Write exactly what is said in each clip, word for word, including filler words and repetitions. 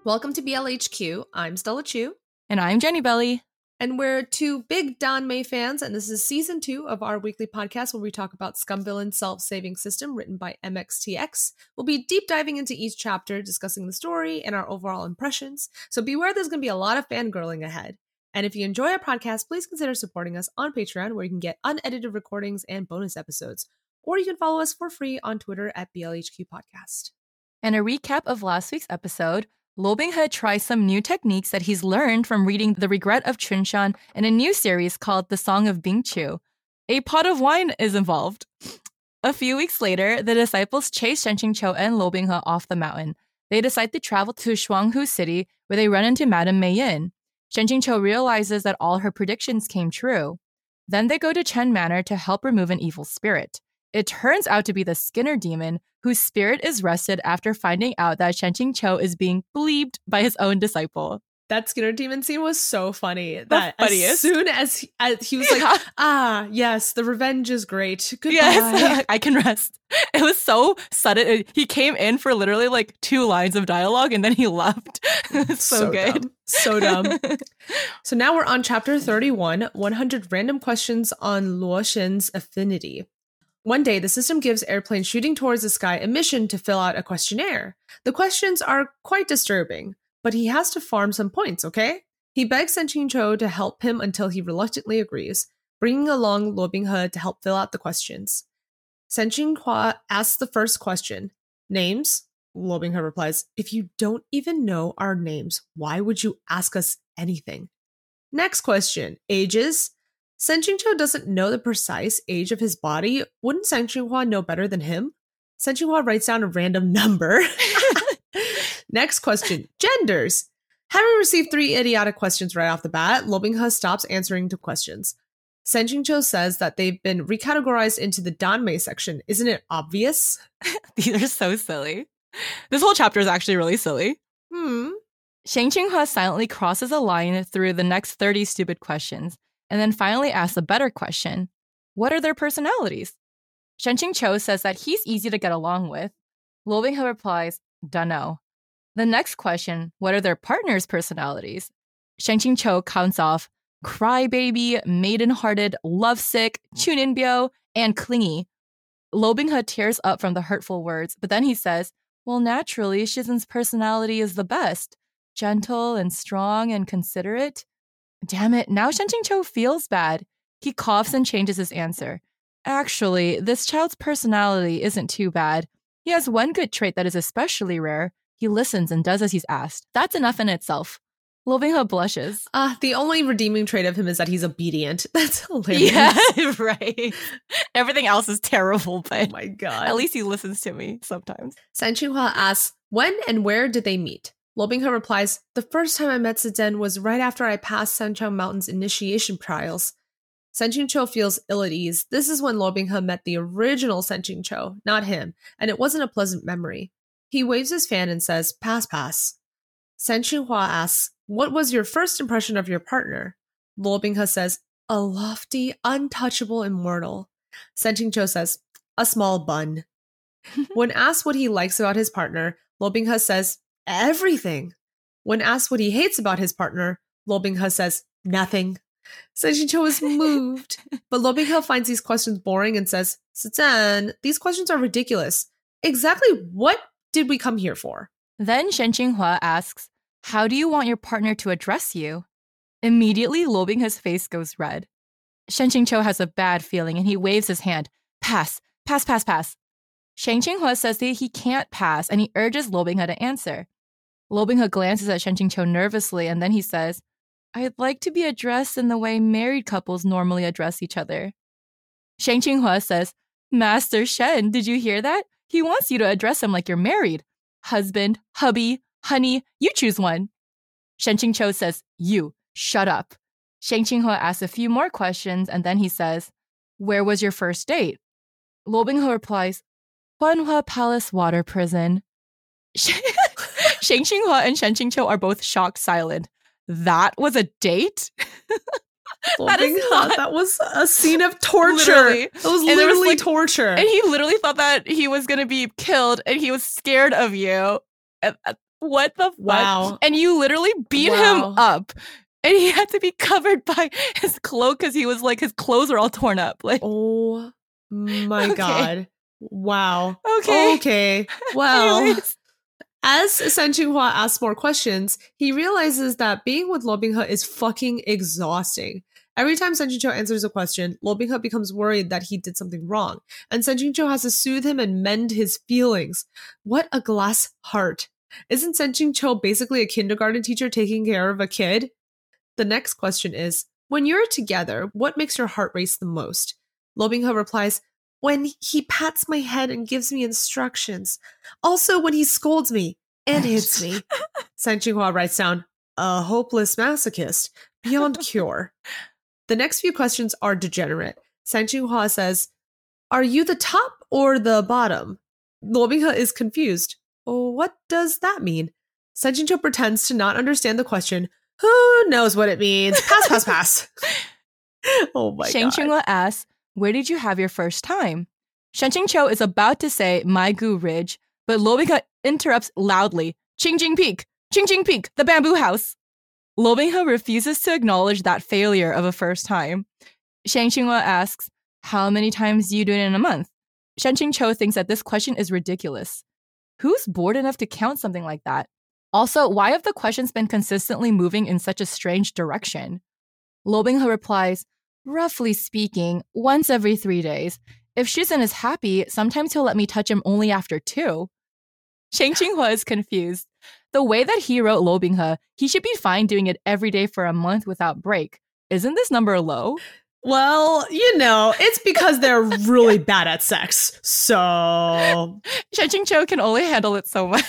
Welcome to B L H Q. I'm Stella Chu. And I'm Jenny Belly. And we're two big Don May fans, and this is season two of our weekly podcast where we talk about Scumvillain Self-Saving System, written by M X T X. We'll be deep diving into each chapter, discussing the story and our overall impressions. So beware, there's going to be a lot of fangirling ahead. And if you enjoy our podcast, please consider supporting us on Patreon, where you can get unedited recordings and bonus episodes. Or you can follow us for free on Twitter at B L H Q Podcast. And a recap of last week's episode. Lobinghe tries some new techniques that he's learned from reading The Regret of Chunshan in a new series called The Song of Bingqiu. A pot of wine is involved. A few weeks later, the disciples chase Shen Qingqiu and Lobinghe off the mountain. They decide to travel to Shuanghu City, where they run into Madame Meiyin. Shen Qingqiu realizes that all her predictions came true. Then they go to Chen Manor to help remove an evil spirit. It turns out to be the Skinner demon, whose spirit is rested after finding out that Shen Qingqiu is being bleeped by his own disciple. That Skinner demon scene was so funny. The that funniest. As soon as he, as he was yeah. like, ah, yes, the revenge is great. Goodbye. Yes, I can rest. It was so sudden. He came in for literally like two lines of dialogue and then he left. so, so good. Dumb. So dumb. So now we're on chapter thirty-one, one hundred Random Questions on Luo Shen's Affinity. One day, the system gives airplanes shooting towards the sky a mission to fill out a questionnaire. The questions are quite disturbing, but he has to farm some points, okay? He begs Shen Qingqiu to help him until he reluctantly agrees, bringing along Luo Binghe to help fill out the questions. Shen Qingqiu asks the first question. Names? Luo Binghe replies, if you don't even know our names, why would you ask us anything? Next question. Ages? Shen Qingqiu doesn't know the precise age of his body. Wouldn't Shen Qingqiu know better than him? Shen Qingqiu writes down a random number. Next question. Genders. Having received three idiotic questions right off the bat, Luo Binghe stops answering to questions. Shen Qingqiu says that they've been recategorized into the Don May section. Isn't it obvious? These are so silly. This whole chapter is actually really silly. Hmm. Shen Qingqiu silently crosses a line through the next thirty stupid questions, and then finally asks a better question. What are their personalities? Shen Qingqiu says that he's easy to get along with. Luo Binghe replies, dunno. The next question, what are their partners' personalities? Shen Qingqiu counts off crybaby, maiden-hearted, lovesick, chuninbyo, and clingy. Luo Binghe tears up from the hurtful words, but then he says, well, naturally, Shizen's personality is the best. Gentle and strong and considerate. Damn it, now Shen Qingqiu feels bad. He coughs and changes his answer. Actually, this child's personality isn't too bad. He has one good trait that is especially rare. He listens and does as he's asked. That's enough in itself. Luo Binghe blushes. Uh, the only redeeming trait of him is that he's obedient. That's hilarious. Yeah, right. Everything else is terrible, but oh my God. At least he listens to me sometimes. Shen Qingqiu asks, when and where did they meet? Luo Binghe replies, the first time I met Ziden was right after I passed Sancheng Mountain's initiation trials. Shen Qingqiu feels ill at ease. This is when Luo Binghe met the original Shen Qingqiu, not him, and it wasn't a pleasant memory. He waves his fan and says, pass, pass. Shen Qingqiu asks, what was your first impression of your partner? Luo Binghe says, a lofty, untouchable immortal. Shen Qingqiu says, a small bun. When asked what he likes about his partner, Luo Binghe says, everything. When asked what he hates about his partner, Luo Binghe says, nothing. Shen Qingqiu is moved, but Luo Binghe finds these questions boring and says, Ziden, these questions are ridiculous. Exactly what did we come here for? Then Shen Qingqiu asks, how do you want your partner to address you? Immediately, Luo Binghe's face goes red. Shen Qingqiu has a bad feeling and he waves his hand. Pass, pass, pass, pass. Shen Qingqiu says that he can't pass and he urges Luo Binghe to answer. Luo Binghe glances at Shen Qingqiu nervously and then he says, I'd like to be addressed in the way married couples normally address each other. Shen Qingqiu says, Master Shen, did you hear that? He wants you to address him like you're married. Husband, hubby, honey, you choose one. Shen Qingqiu says, you, shut up. Shen Qingqiu asks a few more questions and then he says, where was your first date? Luo Binghe replies, Huanhua Palace Water Prison. Shen Qingqiu and Shen Qingqiu are both shocked silent. That was a date? That is not. Thought that was a scene of torture. Literally. It was and literally was like, torture. And he literally thought that he was going to be killed, and he was scared of you. And, uh, what the fuck? Wow. And you literally beat wow. him up. And he had to be covered by his cloak because he was like, his clothes were all torn up. Like, oh my okay. God. Wow. Okay. Okay. Well, as Sen-Jinghua asks more questions, he realizes that being with Luo Binghe is fucking exhausting. Every time Sen-Jinghua answers a question, Luo Binghe becomes worried that he did something wrong, and Sen-Jinghua has to soothe him and mend his feelings. What a glass heart. Isn't Sen-Jinghua basically a kindergarten teacher taking care of a kid? The next question is, when you're together, what makes your heart race the most? Luo Binghe replies, when he pats my head and gives me instructions. Also, when he scolds me and hits me. Sen-Jinghua writes down, a hopeless masochist, beyond cure. The next few questions are degenerate. Sen-Jinghua says, are you the top or the bottom? Luo Binghe is confused. Oh, what does that mean? Sen-Jinghua pretends to not understand the question. Who knows what it means? Pass, pass, pass. Oh my Shen God. Sen-Jinghua asks, where did you have your first time? Sen-Jinghua is about to say Maigu Ridge, but Luo Binghe interrupts loudly. Qingjing Peak! Qingjing Peak! The bamboo house! Luo Binghe refuses to acknowledge that failure of a first time. Sen-Jinghua asks, how many times do you do it in a month? Sen-Jinghua thinks that this question is ridiculous. Who's bored enough to count something like that? Also, why have the questions been consistently moving in such a strange direction? Luo Binghe replies, roughly speaking, once every three days. If Shizhen is happy, sometimes he'll let me touch him only after two. Sen-Jinghua is confused. The way that he wrote Luo Binghe, he should be fine doing it every day for a month without break. Isn't this number low? Well, you know, it's because they're really bad at sex. So Sen-Jinghua can only handle it so much.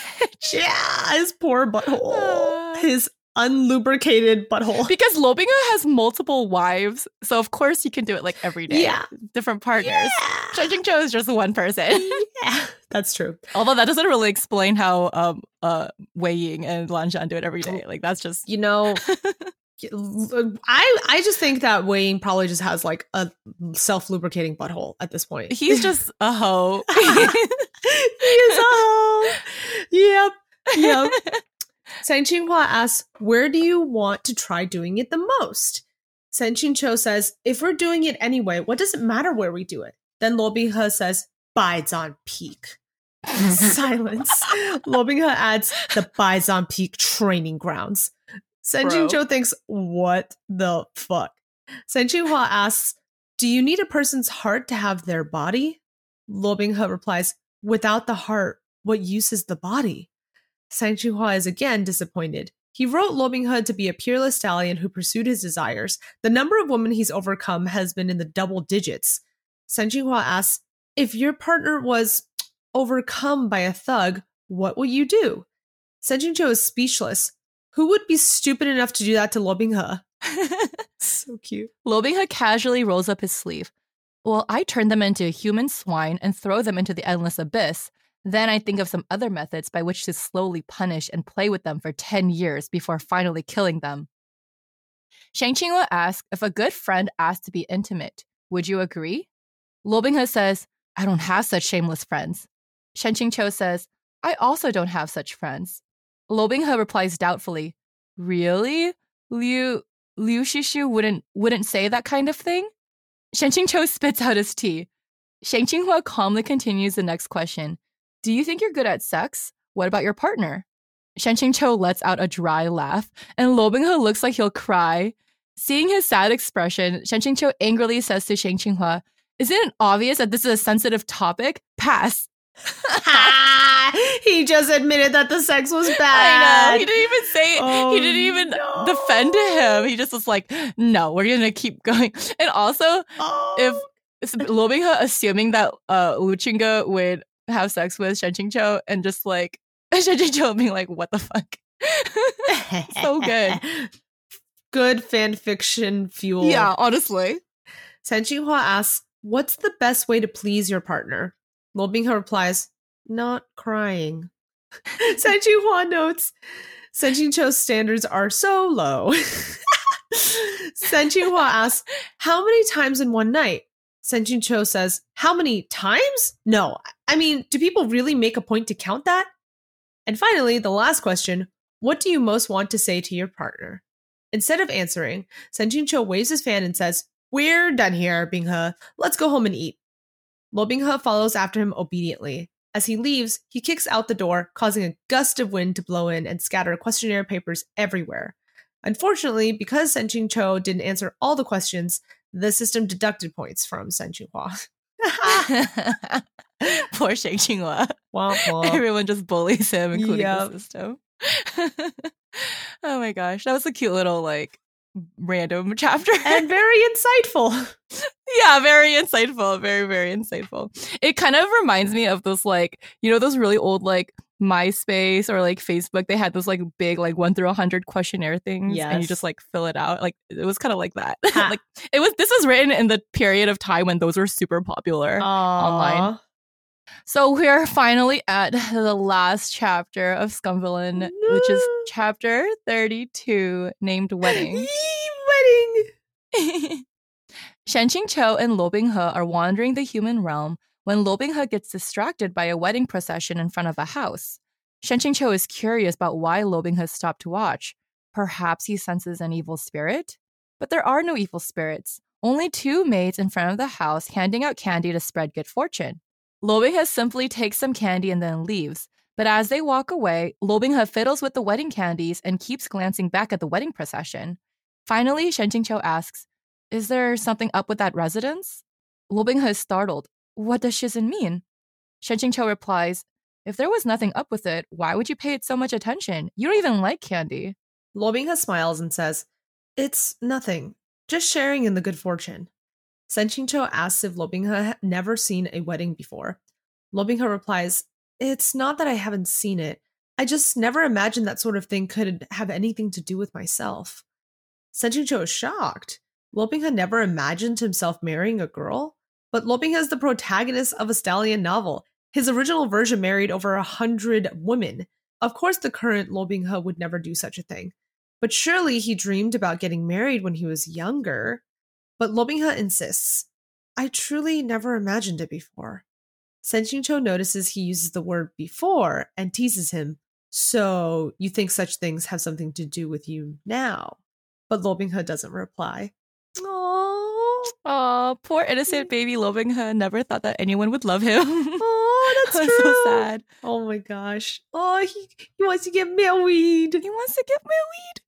Yeah, his poor butthole. Uh, his unlubricated butthole. Because Luo Binghe has multiple wives, so of course he can do it like every day. Yeah. Different partners. Yeah. Sen-Jinghua is just one person. Yeah, that's true. Although that doesn't really explain how um uh Wei Ying and Lan Shan do it every day. Like that's just, you know. I I just think that Wei Ying probably just has like a self-lubricating butthole at this point. He's just a hoe. He is a hoe. Yep. Yep. Sen-Jinghua asks, where do you want to try doing it the most? Sen-Jinghua says, if we're doing it anyway, what does it matter where we do it? Then Luo Binghe says, Baizan Peak. Silence. Luo Binghe adds, the Baizan Peak training grounds. Sen-Jinghua thinks, what the fuck? Sen-Jinghua asks, do you need a person's heart to have their body? Luo Binghe replies, without the heart, what use is the body? Sen-Jinghua is again disappointed. He wrote Luo Binghe to be a peerless stallion who pursued his desires. The number of women he's overcome has been in the double digits. Sen-Jinghua asks, if your partner was overcome by a thug, what will you do? Sen-Jinghua is speechless. Who would be stupid enough to do that to Luo Binghe? So cute. Luo Binghe casually rolls up his sleeve. Well, I turn them into human swine and throw them into the endless abyss. Then I think of some other methods by which to slowly punish and play with them for ten years before finally killing them. Sen-Jinghua asks, if a good friend asked to be intimate, would you agree? Luo Binghe says, I don't have such shameless friends. Sen-Jinghua says, I also don't have such friends. Luo Binghe replies doubtfully, really? Liu Liu Shishu wouldn't wouldn't say that kind of thing? Sen-Jinghua spits out his tea. Sen-Jinghua calmly continues the next question. Do you think you're good at sex? What about your partner? Sen-Jinghua lets out a dry laugh, and Luo Binghe looks like he'll cry. Seeing his sad expression, Sen-Jinghua angrily says to Sen-Jinghua, isn't it obvious that this is a sensitive topic? Pass. He just admitted that the sex was bad. I know. He didn't even say it. Oh, he didn't even no. defend him. He just was like, no, we're going to keep going. And also, oh. if Luo Binghe assuming that uh, Lu Qingge would have sex with Sen-Jinghua and just like, Sen-Jinghua being like, what the fuck? So good. Good fan fiction fuel. Yeah, honestly. Sen-Jinghua asks, what's the best way to please your partner? Luo Binghe replies, not crying. Sen-Jinghua notes, Sen-Jinghua standards are so low. Sen Chinhua asks, how many times in one night? Sen Chin Cho says, how many times? No. I mean, do people really make a point to count that? And finally, the last question, what do you most want to say to your partner? Instead of answering, Sen Chin Cho waves his fan and says, we're done here, Binghe. Let's go home and eat. Lo Binghe follows after him obediently. As he leaves, he kicks out the door, causing a gust of wind to blow in and scatter questionnaire papers everywhere. Unfortunately, because Sen Chin Cho didn't answer all the questions, the system deducted points from Sen Chinhua. Poor Sheng Chinhua. Womp womp. Everyone just bullies him, including yep. the system. Oh my gosh, that was a cute little like random chapter and very insightful. Yeah, very insightful. Very, very insightful. It kind of reminds me of those like, you know, those really old like MySpace or like Facebook. They had those like big like one through a hundred questionnaire things, yes. and you just like fill it out. Like it was kind of like that. Like it was. This was written in the period of time when those were super popular Aww. Online. So we're finally at the last chapter of Scumvillain, no. which is chapter thirty-two, named Wedding. Yee, wedding! Shen Qingqiu and Lo Binghe are wandering the human realm when Lo Binghe gets distracted by a wedding procession in front of a house. Shen Qingqiu is curious about why Lo Binghe stopped to watch. Perhaps he senses an evil spirit? But there are no evil spirits, only two maids in front of the house handing out candy to spread good fortune. Lo Binghe simply takes some candy and then leaves. But as they walk away, Lo Binghe fiddles with the wedding candies and keeps glancing back at the wedding procession. Finally, Shen Qingqiu asks, is there something up with that residence? Lo Binghe is startled. What does Shizen mean? Shen Qingqiu replies, if there was nothing up with it, why would you pay it so much attention? You don't even like candy. Lo Binghe smiles and says, it's nothing. Just sharing in the good fortune. Sen Qingqiu asks if Lo Binghe had never seen a wedding before. Lo Binghe replies, it's not that I haven't seen it. I just never imagined that sort of thing could have anything to do with myself. Sen Qingqiu is shocked. Lo Binghe never imagined himself marrying a girl. But Lo Binghe is the protagonist of a stallion novel. His original version married over a hundred women. Of course, the current Lo Binghe would never do such a thing. But surely he dreamed about getting married when he was younger. But Lo Binghe insists, I truly never imagined it before. Sen Qingqiu notices he uses the word before and teases him. So you think such things have something to do with you now? But Lo Binghe doesn't reply. Aww. Aww, poor innocent baby Lo Binghe never thought that anyone would love him. Oh, that's true. So sad. Oh my gosh. Oh, he, he wants to get married. He wants to get married.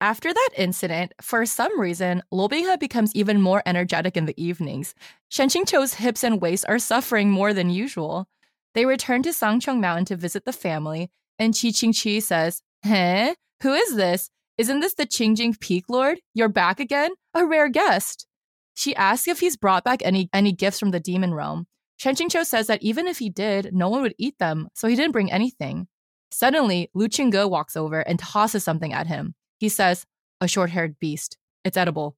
After that incident, for some reason, Lo Binghe becomes even more energetic in the evenings. Shen Qingqiu's hips and waist are suffering more than usual. They return to Sangcheng Mountain to visit the family, and Qi Qingqi says, "Huh? Who is this? Isn't this the Qingjing Peak Lord? You're back again? A rare guest." She asks if he's brought back any, any gifts from the demon realm. Shen Qingqiu says that even if he did, no one would eat them, so he didn't bring anything. Suddenly, Lu Qingge walks over and tosses something at him. He says, a short-haired beast. It's edible.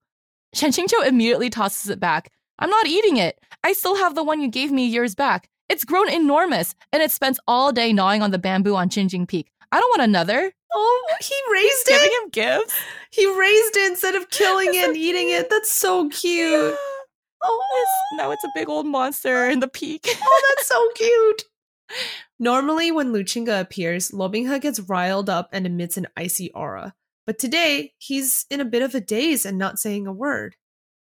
Shen Qingqiu immediately tosses it back. I'm not eating it. I still have the one you gave me years back. It's grown enormous, and it spends all day gnawing on the bamboo on Qingjing Peak. I don't want another. Oh, he raised He's it. Giving him gifts. He raised it instead of killing it and eating it. That's so cute. Yeah. Oh, it's, now it's a big old monster in the peak. Oh, that's so cute. Normally, when Lu Qingge appears, Lo Binghe gets riled up and emits an icy aura. But today, he's in a bit of a daze and not saying a word.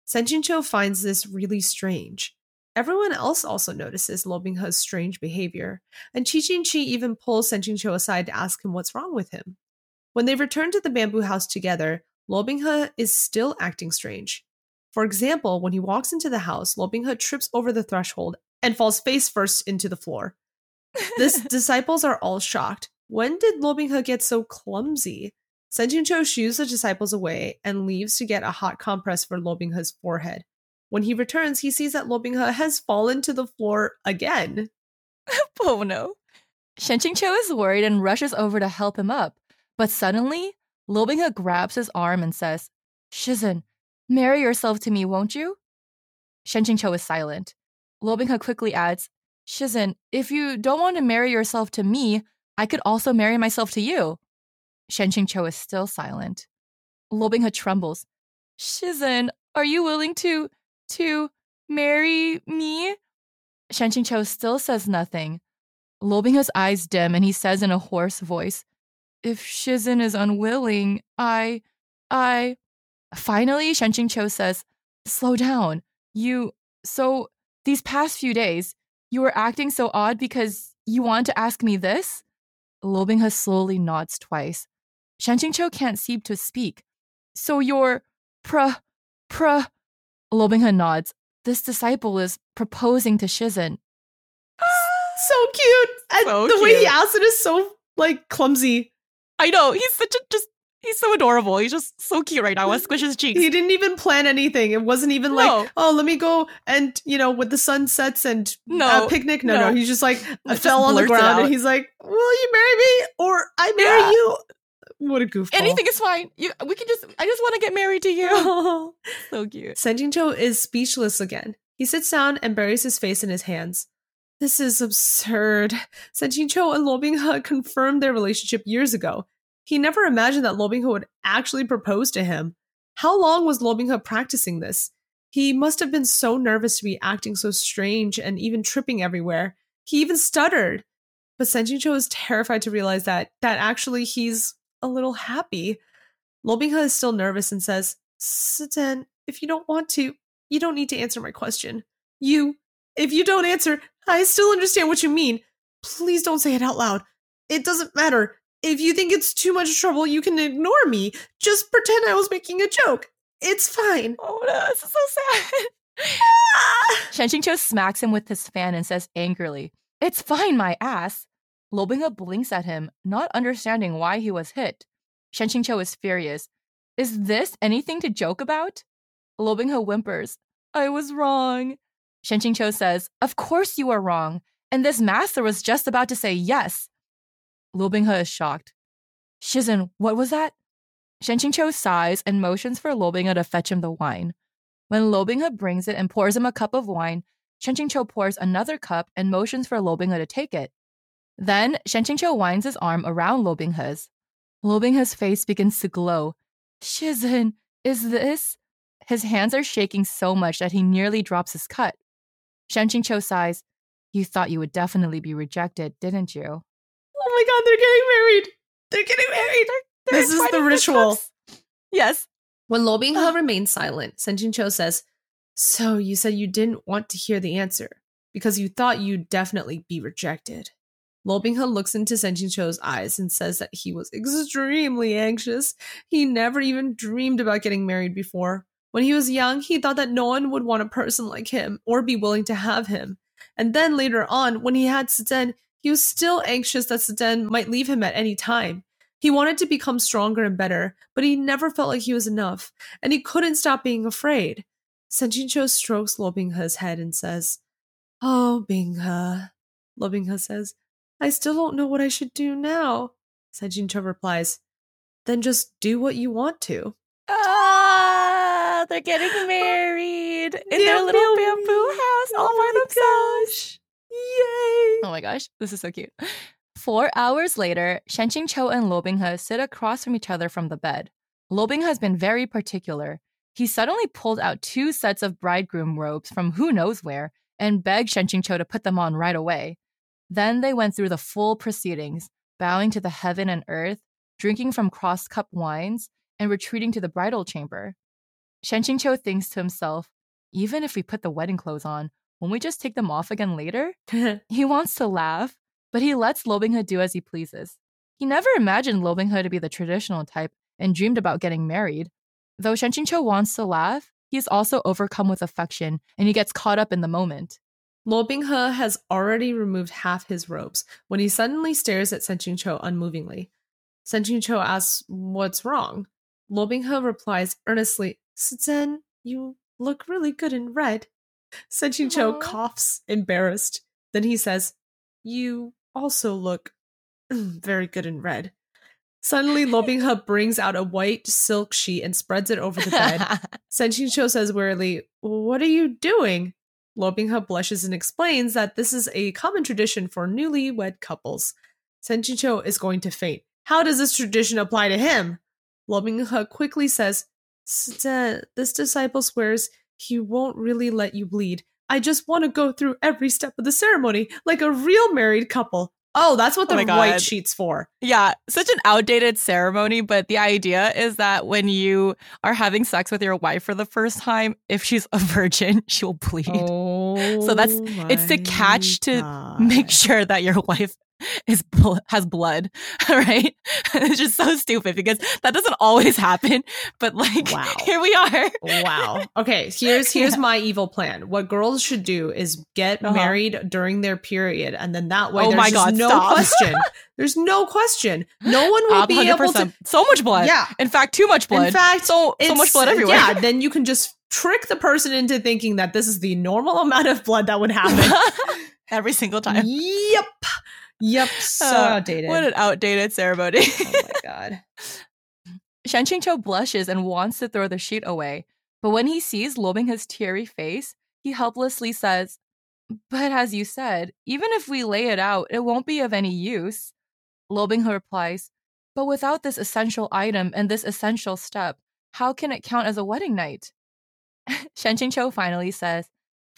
Sen Qingqiu finds this really strange. Everyone else also notices Lo Binghe's strange behavior, and Qi Qingqi even pulls Sen Qingqiu aside to ask him what's wrong with him. When they return to the bamboo house together, Lo Binghe is still acting strange. For example, when he walks into the house, Lo Binghe trips over the threshold and falls face first into the floor. The disciples are all shocked. When did Lo Binghe get so clumsy? Sen Qingqiu shoos the disciples away and leaves to get a hot compress for Lo Binghe's forehead. When he returns, he sees that Lo Binghe has fallen to the floor again. Oh no. Shen Qingqiu is worried and rushes over to help him up. But suddenly, Lo Binghe grabs his arm and says, Shizen, marry yourself to me, won't you? Shen Qingqiu is silent. Lo Binghe quickly adds, Shizen, if you don't want to marry yourself to me, I could also marry myself to you. Shen Qingqiu is still silent. Lobengha trembles. Shizen, are you willing to, to marry me? Shenqingqiu still says nothing. Lobengha's eyes dim and he says in a hoarse voice, if Shizen is unwilling, I, I... Finally, Shenqingqiu says, slow down. You, so these past few days, you were acting so odd because you want to ask me this? Lobengha slowly nods twice. Shenqingqiu can't seem to speak. So you're pra, pra... Lobengha nods. This disciple is proposing to Shizen. Ah, so cute. And so the cute. way he asks it is so, like, clumsy. I know. He's such a, just, he's so adorable. He's just so cute right now. I want to squish his cheeks. He didn't even plan anything. It wasn't even no. like, oh, let me go and, you know, with the sun sets and no. a picnic. No, no, no. He's just like, I fell on the ground and he's like, will you marry me or I marry yeah. you? What a goofball. Anything is fine. You, we can just, I just want to get married to you. So cute. Shenqingqiu is speechless again. He sits down and buries his face in his hands. This is absurd. Shenqingqiu and Lobengha confirmed their relationship years ago. He never imagined that Lobengha would actually propose to him. How long was Lobengha practicing this? He must have been so nervous to be acting so strange and even tripping everywhere. He even stuttered. But Shenqingqiu is terrified to realize that, that actually he's a little happy. Lobengha is still nervous and says, Siten, if you don't want to, you don't need to answer my question. You, if you don't answer, I still understand what you mean. Please don't say it out loud. It doesn't matter. If you think it's too much trouble, you can ignore me. Just pretend I was making a joke. It's fine. Oh no, this is so sad. Ah! Shenqingqiu smacks him with his fan and says angrily, it's fine, my ass. Lobengha blinks at him, not understanding why he was hit. Shenqingqiu is furious. Is this anything to joke about? Lobengha whimpers, I was wrong. Shenqingqiu says, of course you are wrong. And this master was just about to say yes. Lobengha is shocked. Shizen, what was that? Shenqingqiu sighs and motions for Lobengha to fetch him the wine. When Lobengha brings it and pours him a cup of wine, Shenqingqiu pours another cup and motions for Lobengha to take it. Then, Shenqingqiu winds his arm around Lobengha's. Lobengha's face begins to glow. Shizen, is this? His hands are shaking so much that he nearly drops his cut. Shenqingqiu sighs, you thought you would definitely be rejected, didn't you? Oh my god, they're getting married! They're getting married! They're, they're this is the ritual. Cups. Yes. When Lobengha uh. remains silent, Shenqingqiu says, so you said you didn't want to hear the answer, because you thought you'd definitely be rejected. Lobengha looks into Shenqingqiu's eyes and says that he was extremely anxious. He never even dreamed about getting married before. When he was young, he thought that no one would want a person like him or be willing to have him. And then later on, when he had Siten, he was still anxious that Siten might leave him at any time. He wanted to become stronger and better, but he never felt like he was enough, and he couldn't stop being afraid. Shenqingqiu strokes Lobengha's head and says, oh, Bingha. Lobengha says, I still don't know what I should do now. Shenqingqiu replies, then just do what you want to. Ah, they're getting married in yeah, their little married. bamboo house all by themselves. Yay! Oh my gosh, this is so cute. Four hours later, Shenqingqiu and Lobengha sit across from each other from the bed. Lobengha has been very particular. He suddenly pulled out two sets of bridegroom robes from who knows where and begged Shenqingqiu to put them on right away. Then they went through the full proceedings, bowing to the heaven and earth, drinking from cross-cup wines, and retreating to the bridal chamber. Shenqingqiu thinks to himself, even if we put the wedding clothes on, won't we just take them off again later? He wants to laugh, but he lets Lobengha do as he pleases. He never imagined Lobengha to be the traditional type and dreamed about getting married. Though Shenqingqiu wants to laugh, he is also overcome with affection, and he gets caught up in the moment. Lobengha has already removed half his robes when he suddenly stares at Shenqingqiu unmovingly. Shenqingqiu asks, what's wrong? Lobengha replies earnestly, Siten, you look really good in red. Shenqingqiu coughs, embarrassed. Then he says, you also look very good in red. Suddenly, Lobengha brings out a white silk sheet and spreads it over the bed. Shenqingqiu says wearily, what are you doing? Lobengha blushes and explains that this is a common tradition for newlywed couples. Shenqingqiu is going to faint. How does this tradition apply to him? Lobingha quickly says, "This disciple swears he won't really let you bleed. I just want to go through every step of the ceremony like a real married couple." Oh, that's what the oh white sheet's for. Yeah, such an outdated ceremony. But the idea is that when you are having sex with your wife for the first time, if she's a virgin, she'll bleed. Oh, so that's it's the catch to God. Make sure that your wife is has blood, right? It's just so stupid because that doesn't always happen. But like, wow. Here we are. Wow. Okay, here's here's yeah. my evil plan. What girls should do is get uh-huh. married during their period, and then that way oh there's my God, no stop. question. There's no question. No one will uh, be one hundred percent able to. So much blood. Yeah. In fact, too much blood. In fact, so so much blood everywhere. Yeah. Then you can just trick the person into thinking that this is the normal amount of blood that would happen every single time. Yep. Yep, so uh, outdated. What an outdated ceremony. Oh my God. Shan Qingqiu blushes and wants to throw the sheet away. But when he sees Luo Minghe's teary face, he helplessly says, "But as you said, even if we lay it out, it won't be of any use." Luo Minghe replies, "But without this essential item and this essential step, how can it count as a wedding night?" Shan Qingqiu finally says,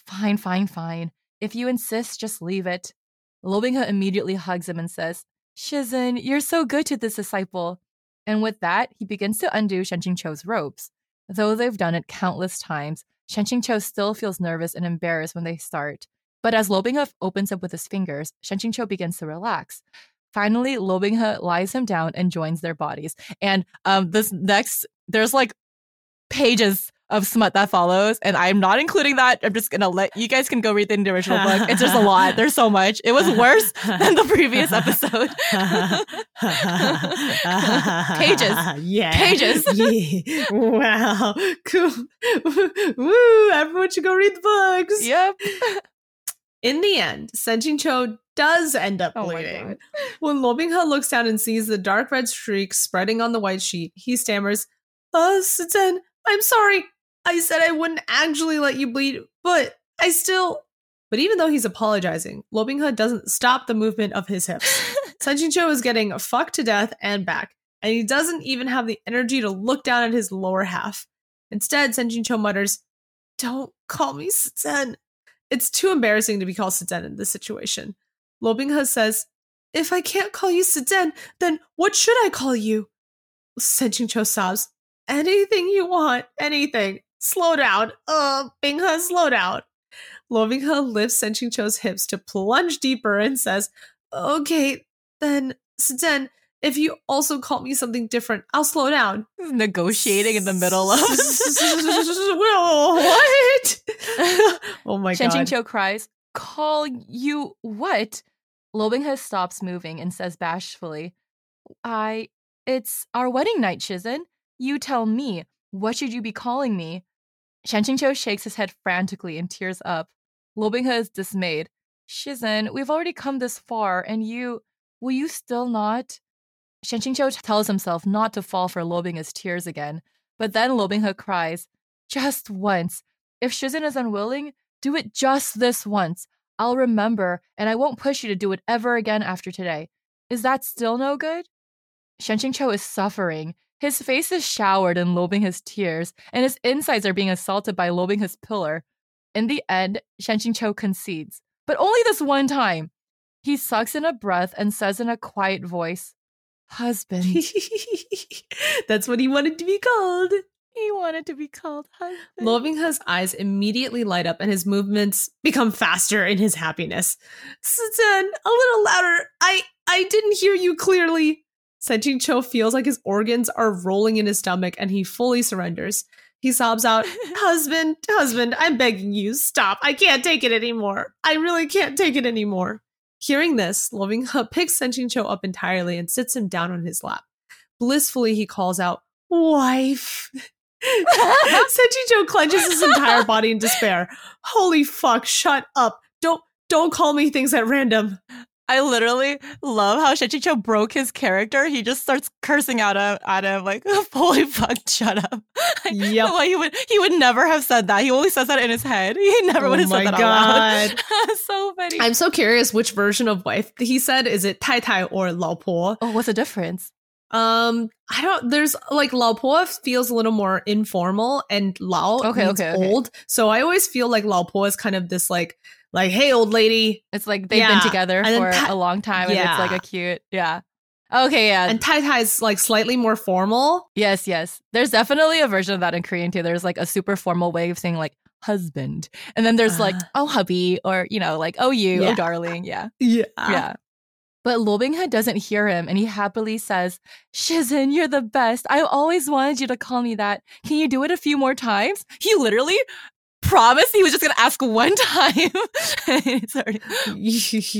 "Fine, fine, fine. If you insist, just leave it." Luo Minghe immediately hugs him and says, "Shizen, you're so good to this disciple." And with that, he begins to undo Shan Qingqiu's ropes. Though they've done it countless times, Shan Qingqiu still feels nervous and embarrassed when they start. But as Luo Minghe opens up with his fingers, Shan Qingqiu begins to relax. Finally, Luo Minghe lies him down and joins their bodies. And um, this next, there's like pages of smut that follows, and I'm not including that. I'm just gonna let you guys can go read the original book. It's just a lot. There's so much. It was worse than the previous episode. Pages. Yeah. Pages. Yeah. Wow. Cool. Woo. Everyone should go read the books. Yep. In the end, Shan Qingqiu does end up oh bleeding. When Luo Minghe looks down and sees the dark red streak spreading on the white sheet, he stammers, "Oh, Suzanne, I'm sorry. I said I wouldn't actually let you bleed, but I still..." But even though he's apologizing, Luo Minghe doesn't stop the movement of his hips. Shan Qingqiu is getting fucked to death and back, and he doesn't even have the energy to look down at his lower half. Instead, Shan Qingqiu mutters, "Don't call me Suzanne." It's too embarrassing to be called Suzanne in this situation. Luo Minghe says, "If I can't call you Suzanne, then what should I call you?" Shan Qingqiu sobs, "Anything you want, anything. Slow down. Uh, Minghe, slow down." Luo Minghe lifts Shan Qingqiu's hips to plunge deeper and says, "Okay, then, Suzanne, if you also call me something different, I'll slow down." Negotiating in the middle of... What? Oh my Shen God. Shan Qingqiu cries, "Call you what?" Luo Minghe stops moving and says bashfully, I, it's our wedding night, Shizen. You tell me, what should you be calling me?" Shan Qingqiu shakes his head frantically and tears up. Luo Minghe is dismayed. "Shizen, we've already come this far, and you, will you still not?" Shan Qingqiu tells himself not to fall for Luo Minghe's tears again, but then Luo Minghe cries, "Just once. If Shizen is unwilling, do it just this once. I'll remember, and I won't push you to do it ever again after today. Is that still no good?" Shan Qingqiu is suffering. His face is showered in Luo Minghe's tears, and his insides are being assaulted by Luo Minghe's pillar. In the end, Shan Qingqiu concedes, but only this one time. He sucks in a breath and says in a quiet voice, "Husband." That's what he wanted to be called. He wanted to be called husband. Luo Minghe's eyes immediately light up, and his movements become faster in his happiness. "Suzanne, a little louder. I, I didn't hear you clearly." Shan Qingqiu feels like his organs are rolling in his stomach, and he fully surrenders. He sobs out, "Husband, husband, I'm begging you, stop. I can't take it anymore. I really can't take it anymore." Hearing this, Luo Minghe picks Shan Qingqiu up entirely and sits him down on his lap. Blissfully, he calls out, "Wife." Shan Qingqiu clenches his entire body in despair. "Holy fuck, shut up. Don't, don't call me things at random." I literally love how Shan Qingqiu broke his character. He just starts cursing out at him like, "Holy fuck, shut up." Yep. Well, he would he would never have said that. He always says that in his head. He never oh would have said that God. out loud. So funny. I'm so curious which version of wife he said. Is it tai tai or lao po? Oh, what's the difference? Um, I don't, there's like Laopoa feels a little more informal and Lao okay, means okay, okay. old. So I always feel like Laopoa is kind of this like, like, hey, old lady. It's like they've yeah. been together and for ta- a long time yeah. and it's like a cute. Yeah. Okay. Yeah. And Tai Tai is like slightly more formal. Yes. Yes. There's definitely a version of that in Korean too. There's like a super formal way of saying like husband. And then there's uh, like, oh, hubby, or, you know, like, oh, you, yeah. oh, darling. Yeah. Yeah. Yeah. But Lobingha doesn't hear him, and he happily says, Shizin, you're the best. I always wanted you to call me that. Can you do it a few more times? He literally promised he was just going to ask one time.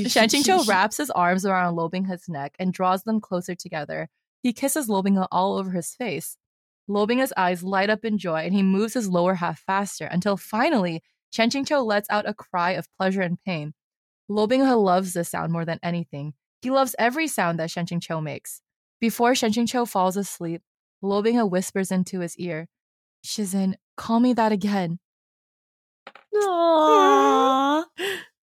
Shanqingqiu wraps his arms around Lobingha's neck and draws them closer together. He kisses Lobingha all over his face. Lobingha's eyes light up in joy, and he moves his lower half faster until finally Shanqingqiu lets out a cry of pleasure and pain. Lobingha loves this sound more than anything. He loves every sound that Shanqingqiu makes. Before Shanqingqiu falls asleep, Lobingha whispers into his ear, Shizin, call me that again. Aww.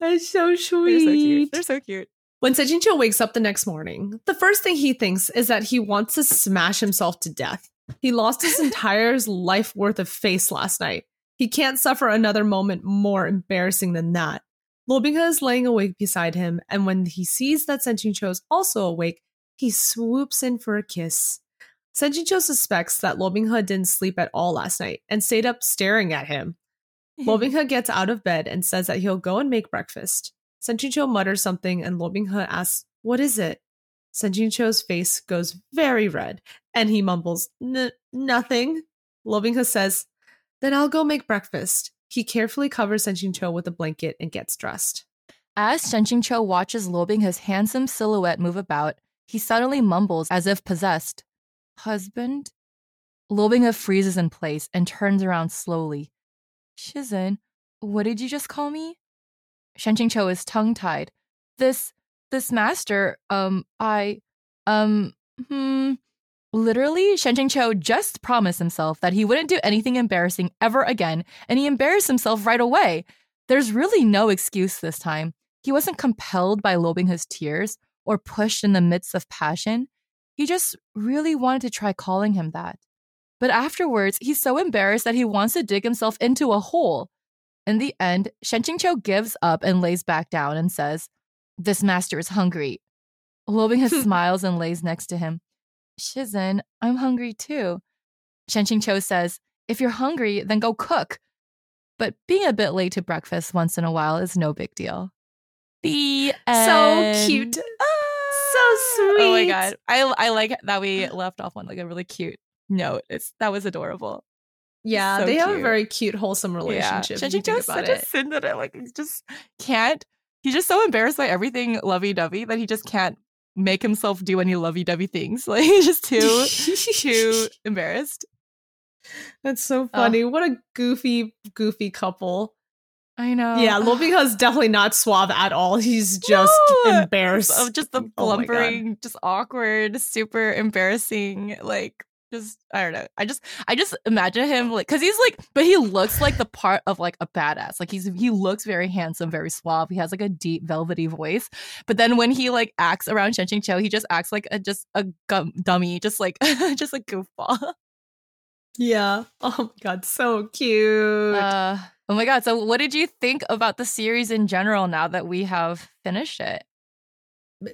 That's so sweet. They're so cute. They're so cute. When Shanqingqiu wakes up the next morning, the first thing he thinks is that he wants to smash himself to death. He lost his entire life worth of face last night. He can't suffer another moment more embarrassing than that. Lobingha is laying awake beside him, and when he sees that Shanqingqiu is also awake, he swoops in for a kiss. Shanqingqiu suspects that Lobingha didn't sleep at all last night and stayed up staring at him. Lobingha gets out of bed and says that he'll go and make breakfast. Shanqingqiu mutters something, and Lobingha asks, "What is it?" Shanqingqiu's face goes very red, and he mumbles, N- "Nothing." Lobingha says, "Then I'll go make breakfast." He carefully covers Shanqingqiu with a blanket and gets dressed. As Shanqingqiu watches Lobingha's handsome silhouette move about, he suddenly mumbles as if possessed, "Husband?" Lobingha freezes in place and turns around slowly. "Shizin, what did you just call me?" Shanqingqiu is tongue-tied. This, this master, um, I, um, hmm... Literally, Shanqingqiu just promised himself that he wouldn't do anything embarrassing ever again, and he embarrassed himself right away. There's really no excuse this time. He wasn't compelled by Lobingha's tears or pushed in the midst of passion. He just really wanted to try calling him that. But afterwards, he's so embarrassed that he wants to dig himself into a hole. In the end, Shanqingqiu gives up and lays back down and says, "This master is hungry." Lobingha smiles and lays next to him. "Shizin, I'm hungry too." Shanqingqiu says, "If you're hungry, then go cook." But being a bit late to breakfast once in a while is no big deal. The end. So cute. Oh, so sweet. Oh my god. I I like that we left off on like a really cute note. It's that was adorable. Yeah, so they cute. have a very cute, wholesome relationship. Yeah. Shanqingqiu is such it. a sin that I like he just can't he's just so embarrassed by everything lovey dovey that he just can't make himself do any lovey-dovey things. Like, he's just too, too embarrassed. That's so funny. Oh. What a goofy, goofy couple. I know. Yeah, Lobingha's definitely not suave at all. He's just no! embarrassed. Oh, just the blubbering, oh just awkward, super embarrassing, like, just, I don't know. I just, I just imagine him, like, because he's like, but he looks like the part of like a badass. Like he's, he looks very handsome, very suave. He has like a deep, velvety voice. But then when he like acts around Shanqingqiu, he just acts like a just a gum, dummy, just like just a goofball. Yeah. Oh my god, so cute. Uh, oh my god. So, what did you think about the series in general? Now that we have finished it.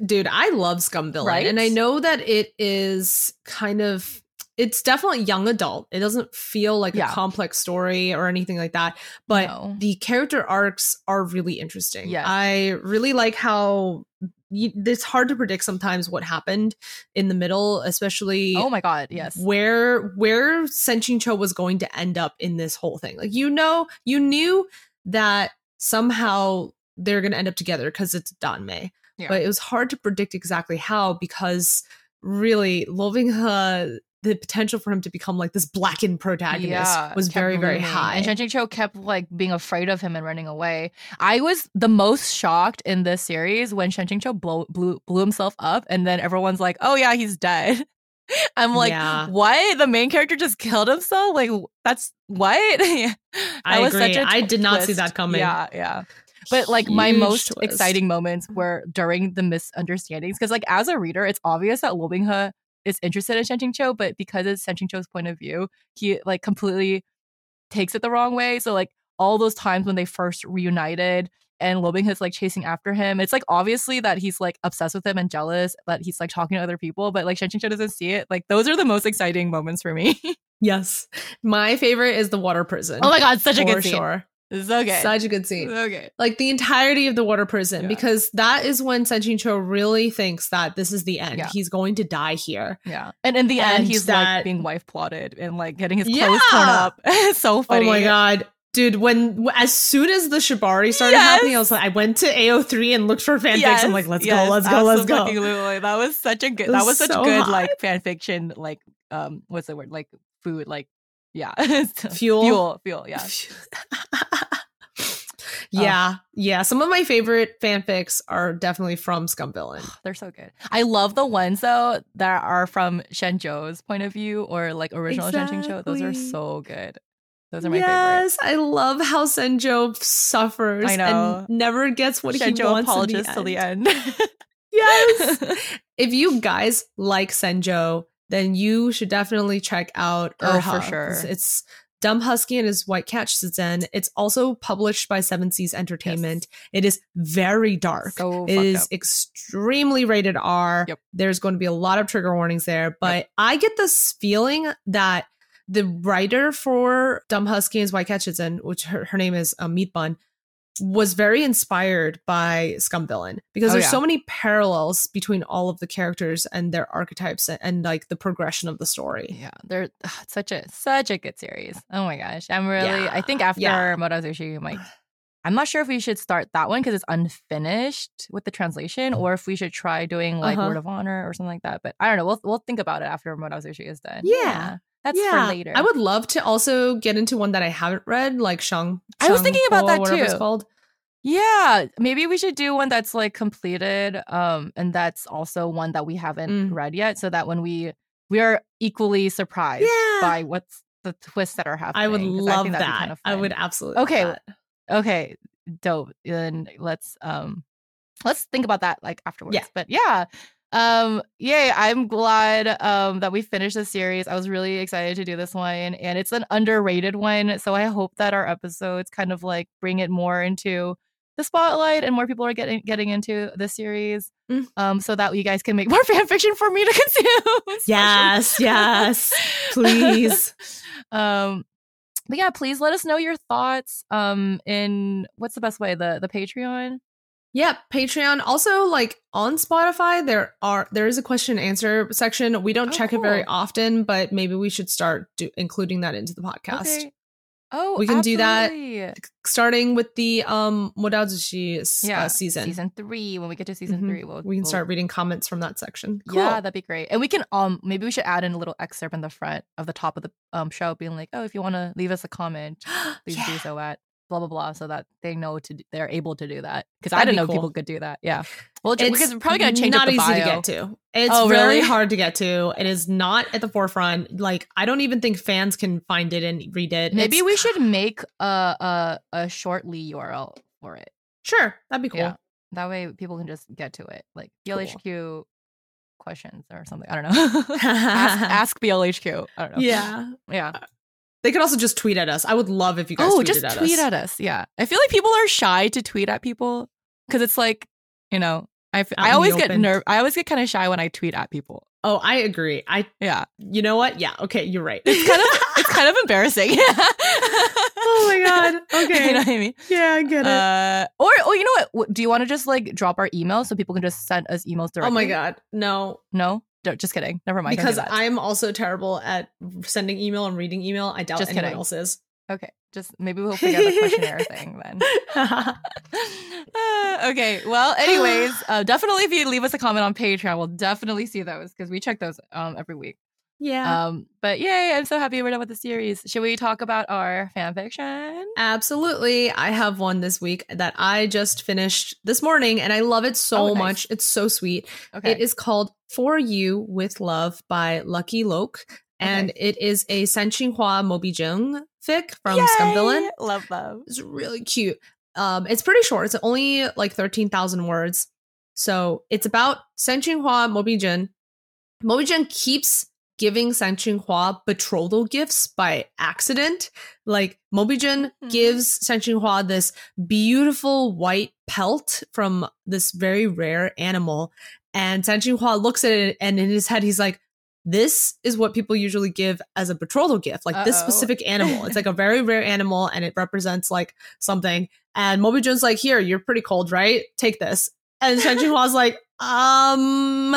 Dude, I love Scum Villain, right? And I know that it is kind of. It's definitely young adult. It doesn't feel like yeah. a complex story or anything like that. But no. the character arcs are really interesting. Yes. I really like how you, it's hard to predict sometimes what happened in the middle, especially. Oh my god! Yes, where where Shanqingqiu was going to end up in this whole thing. Like you know, you knew that somehow they're going to end up together because it's Danmei. Yeah. But it was hard to predict exactly how because really, Lobingha. The potential for him to become like this blackened protagonist yeah, was very, very moving. high. And Shanqingqiu kept like being afraid of him and running away. I was the most shocked in this series when Shanqingqiu blow, blew, blew himself up and then everyone's like, oh yeah, he's dead. I'm like, yeah. what? The main character just killed himself? Like, that's what? that I was agree. Such a I did not twist. see that coming. Yeah, yeah. But like Huge my most twist. exciting moments were during the misunderstandings because like as a reader, it's obvious that Lobingha is interested in Shenjinchou, but because it's Shenjinchou's point of view, he like completely takes it the wrong way. So like all those times when they first reunited and Lobing is like chasing after him, it's like obviously that he's like obsessed with him and jealous that he's like talking to other people, but like Shenjinchou doesn't see it. Like those are the most exciting moments for me. Yes. My favorite is the water prison. Oh my God, such a good scene. For sure. It's okay. Such a good scene. It's okay. Like the entirety of the water prison, yeah. because that is when Shenjinchou really thinks that this is the end. Yeah. He's going to die here. Yeah. And in the and end, he's that... like being wife plotted and like getting his clothes yeah. torn up. It's so funny. Oh my God. Dude, when as soon as the shibari started yes. happening, I was like, I went to A O three and looked for fanfics. Yes. I'm like, let's yes. go, let's go, let's go. Absolutely. That was such a good, was that was so such good, hot. Like fanfiction, like, um, what's the word? Like food, like, yeah. Fuel. Fuel, fuel, yeah. Yeah, um, yeah. Some of my favorite fanfics are definitely from Scumvillain. They're so good. I love the ones though that are from Shenjou's point of view or like original exactly. Shenjinchou. Those are so good. Those are my yes, favorites. Yes, I love how Shenjou suffers I know. and never gets what Shenjou he wants. Apologizes to the end. To the end. Yes. If you guys like Shenjou, then you should definitely check out Urha. Oh, for sure. It's, it's Dumb Husky and His White Cat Shizen. It's also published by Seven Seas Entertainment. Yes. It is very dark. So it is up. extremely rated R. Yep. There's going to be a lot of trigger warnings there. But yep. I get this feeling that the writer for Dumb Husky and His White Cat Shizen, which her, her name is um, Meat Bun, was very inspired by Scumvillain because oh, there's yeah. so many parallels between all of the characters and their archetypes and, and like the progression of the story. Yeah, they're ugh, such a such a good series. Oh my gosh, I'm really. Yeah. I think after yeah. Murazushi, I'm like, I'm not sure if we should start that one because it's unfinished with the translation, or if we should try doing like uh-huh. Word of Honor or something like that. But I don't know. We'll we'll think about it after Murazushi is done. Yeah. yeah. That's yeah. for later. I would love to also get into one that I haven't read, like Shang. I was thinking about that too. It's called. Yeah, maybe we should do one that's like completed, um, and that's also one that we haven't mm. read yet, so that when we we are equally surprised yeah. by what's the twists that are happening. I would love I that. Kind of I would absolutely. Okay, love that. Okay, dope. Then let's um, let's think about that like afterwards. Yeah. But yeah. Um, yay, I'm glad um, that we finished the series. I was really excited to do this one, and it's an underrated one. So I hope that our episodes kind of like bring it more into the spotlight and more people are getting getting into the series mm. um, so that you guys can make more fan fiction for me to consume. Yes, yes, please. um, but yeah, please let us know your thoughts um, in what's the best way? The, the Patreon? Yeah, Patreon. Also, like on Spotify, there are there is a question and answer section. We don't oh, check cool. it very often, but maybe we should start do- including that into the podcast. Okay. Oh, we can absolutely. do that starting with the um Modazushi yeah, uh, season, season three. When we get to season mm-hmm. three, we'll, we can we'll... start reading comments from that section. Cool. Yeah, that'd be great. And we can um maybe we should add in a little excerpt in the front of the top of the um show, being like, oh, if you want to leave us a comment, please yeah. do so at. Blah blah blah, so that they know to they're able to do that because I didn't know cool. people could do that. Yeah, well, it's because we're probably gonna change up the bio. Not easy to get to. It's oh, really? very hard to get to. It is not at the forefront. Like I don't even think fans can find it and read it. Maybe it's, we should make a a, a shortly U R L for it. Sure, that'd be cool. Yeah. That way people can just get to it. Like B L H Q cool. questions or something. I don't know. ask, ask B L H Q. I don't know. Yeah, yeah. They could also just tweet at us. I would love if you guys oh, tweeted just at tweet us. Oh, just tweet at us. Yeah. I feel like people are shy to tweet at people because it's like, you know, I, f- I always get nerve. I always get kind of shy when I tweet at people. Oh, I agree. I yeah. You know what? Yeah. Okay. You're right. It's kind of it's kind of embarrassing. Yeah. Oh my God. Okay. You know what I mean? Yeah, I get it. Uh, or or you know what? Do you want to just like drop our email so people can just send us emails directly? Oh my God. No. No. No, just kidding. Never mind. Because do I'm also terrible at sending email and reading email. I doubt just anyone kidding. else is. Okay. Just maybe we'll figure out the questionnaire thing then. uh, okay. Well, anyways, uh, definitely if you leave us a comment on Patreon, we'll definitely see those because we check those um, every week. Yeah. Um, but yay, I'm so happy we're done with the series. Should we talk about our fanfiction? Absolutely. I have one this week that I just finished this morning and I love it so oh, nice. much. It's so sweet. Okay. It is called For You With Love by Lucky Loke. And okay. it is a Sanqinghua Mobijung fic from yay! Scumvillain. Love them. It's really cute. Um, it's pretty short. It's only like thirteen thousand words. So it's about Sanqinghua Mobijung, Mojang keeps giving Sanqinghua betrothal gifts by accident. Like, Mobijin mm. gives Sanqinghua this beautiful white pelt from this very rare animal. And Sanqinghua looks at it, and in his head, he's like, this is what people usually give as a betrothal gift. Like, Uh-oh. this specific animal. It's like a very rare animal, and it represents, like, something. And Mobijin's like, here, you're pretty cold, right? Take this. And Sanqinghua like, um...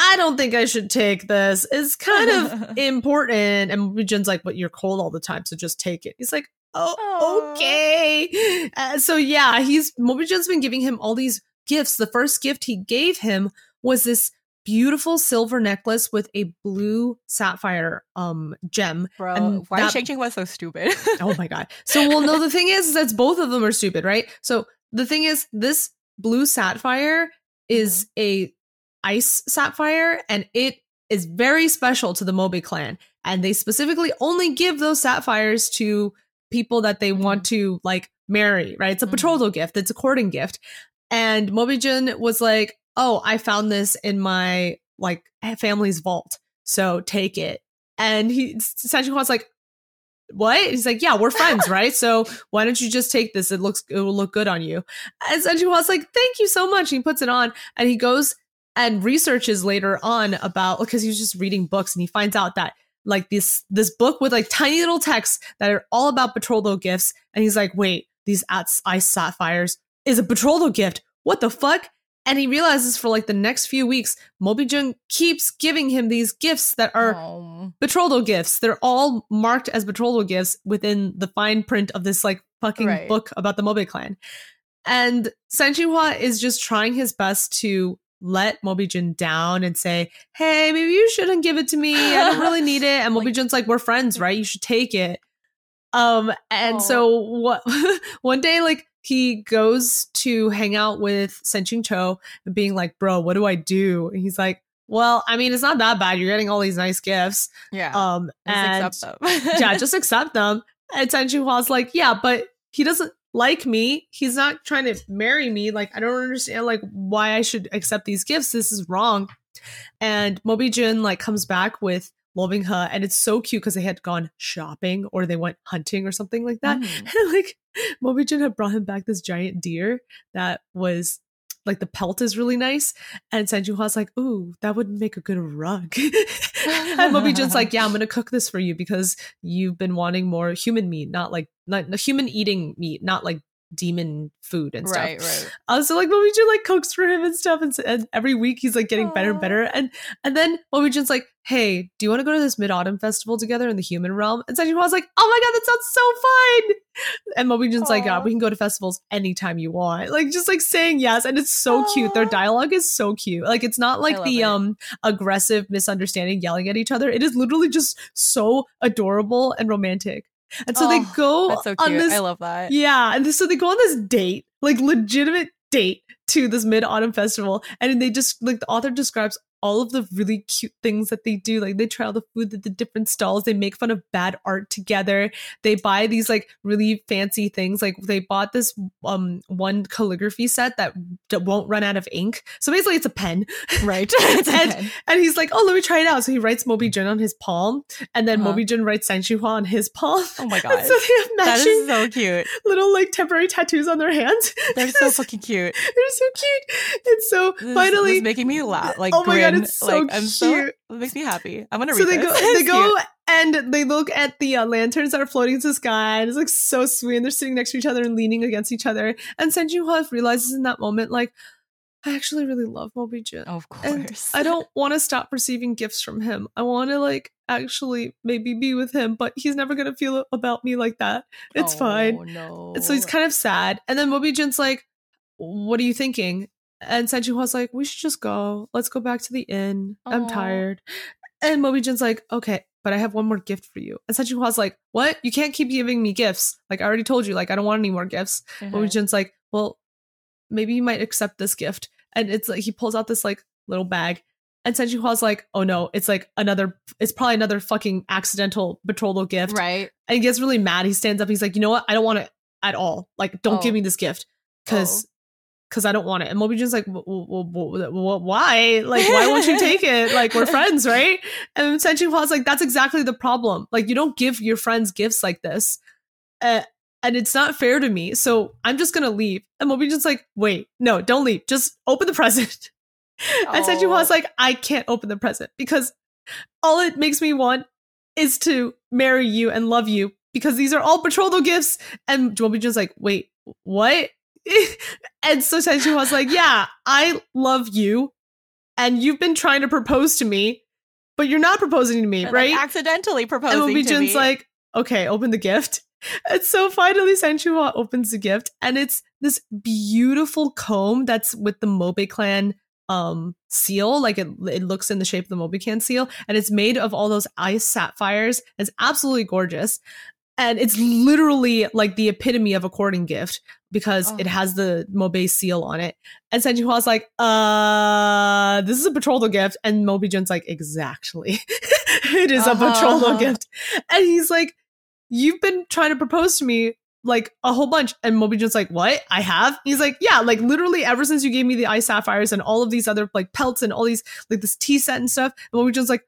I don't think I should take this. It's kind of important. And Mobijin's like, but you're cold all the time, so just take it. He's like, oh, Aww. okay. Uh, so yeah, he's Mobijin's been giving him all these gifts. The first gift he gave him was this beautiful silver necklace with a blue sapphire um gem. Bro, and why that, is Sanqinghua so stupid? Oh my god. So, well, no, the thing is, is that's both of them are stupid, right? So the thing is, this blue sapphire is mm-hmm. a ice sapphire, and it is very special to the Mobe clan, and they specifically only give those sapphires to people that they want to, like, marry, right? It's a mm-hmm. betrothal gift, it's a courting gift. And Mobijin was like, oh, I found this in my, like, family's vault, so take it. And he Sanqinghua like, what? He's like, yeah, we're friends, right? So why don't you just take this? It looks it will look good on you. And Sanqinghua like, thank you so much. And he puts it on, and he goes and researches later on about, because he was just reading books, and he finds out that, like, this this book with, like, tiny little texts that are all about betrothal gifts. And he's like, wait, these ice sapphires is a betrothal gift. What the fuck? And he realizes for, like, the next few weeks, Mobijin keeps giving him these gifts that are Aww. betrothal gifts. They're all marked as betrothal gifts within the fine print of this, like, fucking right. book about the Mobe clan. And Sanqinghua is just trying his best to let Mobijin down and say, hey, maybe you shouldn't give it to me, I don't really need it. And Mobijin's like, we're friends, right? You should take it. Um, and Aww. so what? One day, like, he goes to hang out with Sanqinghua, being like, bro, what do I do? And he's like, well, I mean, it's not that bad. You're getting all these nice gifts. Yeah. Um, just and accept them. yeah, just accept them. And Sanqinhua's like, yeah, but he doesn't like me, he's not trying to marry me, like, I don't understand, like, why I should accept these gifts, this is wrong. And Mobijin, like, comes back with loving her, and it's so cute because they had gone shopping or they went hunting or something like that. Mm. And, like, Mobijin had brought him back this giant deer that was, like, the pelt is really nice. And Sanqinhua's like, ooh, that would make a good rug. And Mobijin's like, yeah, I'm gonna cook this for you because you've been wanting more human meat, not like not, not human eating meat, not like demon food and stuff. Right, right. Uh, so, like, Mobijin, like, cooks for him and stuff, and, and every week he's, like, getting Aww. better and better. And and then Mobijin's like, hey, do you want to go to this mid-autumn festival together in the human realm? And Sanqinhua's like, oh my god, that sounds so fun. And Mobijin's Aww. like, yeah, we can go to festivals anytime you want. Like, just, like, saying yes. And it's so Aww. cute. Their dialogue is so cute. Like, it's not like the it. um aggressive misunderstanding yelling at each other. It is literally just so adorable and romantic. And so oh, they go that's so cute. on this. I love that. Yeah. And so they go on this date, like, legitimate date to this mid-autumn festival. And they just, like, the author describes all of the really cute things that they do. Like, they try all the food at the different stalls. They make fun of bad art together. They buy these, like, really fancy things. Like, they bought this um one calligraphy set that, that won't run out of ink. So basically it's a pen. Right. It's and, a pen. And he's like, oh, let me try it out. So he writes Mobijin on his palm. And then uh-huh. Mobijin writes Sanqinghua on his palm. Oh my god. And so they have matching that is so cute. Little, like, temporary tattoos on their hands. They're so fucking cute. They're so cute. And so this, finally. This is making me laugh. Like, oh my god. It's so, like, I'm so cute. It makes me happy. I'm gonna read so they this. Go, they go and they look at the uh, lanterns that are floating to the sky, and it's, like, so sweet. And they're sitting next to each other and leaning against each other. And Sanqinghua realizes in that moment, like, I actually really love Mobijin. Of course, and I don't want to stop receiving gifts from him. I want to, like, actually maybe be with him, but he's never gonna feel about me like that. It's oh, fine. No. So he's kind of sad. And then Mobijin's like, "What are you thinking?" And Sanqinhua's like, we should just go. Let's go back to the inn. Aww. I'm tired. And Mobijin's like, okay, but I have one more gift for you. And Sanqinhua's like, what? You can't keep giving me gifts. Like, I already told you, like, I don't want any more gifts. Mm-hmm. Mobijin's like, well, maybe you might accept this gift. And it's like, he pulls out this, like, little bag. And Sanqinhua's like, oh no, it's, like, another, it's probably another fucking accidental betrothal gift. Right. And he gets really mad. He stands up. He's like, you know what? I don't want it at all. Like, don't oh. give me this gift. Because... Oh. because I don't want it. And Moby June's like, w- w- w- w- why? Like, why won't you take it? Like, we're friends, right? And Senshi Paul's like, that's exactly the problem. Like, you don't give your friends gifts like this. Uh, and it's not fair to me. So I'm just going to leave. And Moby June's like, wait, no, don't leave. Just open the present. Oh. And Senshi Paul's like, I can't open the present because all it makes me want is to marry you and love you, because these are all betrothal gifts. And Moby June's like, wait, what? And so Senshi was like, yeah, I love you, and you've been trying to propose to me, but you're not proposing to me, or right? Like accidentally proposing to me. And Mobijan's like, okay, open the gift. And so finally Senshi opens the gift, and it's this beautiful comb that's with the Mobe clan um, seal. Like it, it looks in the shape of the Mobe clan seal, and it's made of all those ice sapphires. It's absolutely gorgeous. And it's literally like the epitome of a courting gift, because oh. it has the Mobe seal on it. And Senshi Hua's like, uh, this is a betrothal gift. And Moby Jun's like, exactly. It is uh-huh. a betrothal gift. And he's like, you've been trying to propose to me like a whole bunch. And Moby Jun's like, what? I have? He's like, yeah, like literally ever since you gave me the ice sapphires and all of these other like pelts and all these like this tea set and stuff. And Moby Jun's like,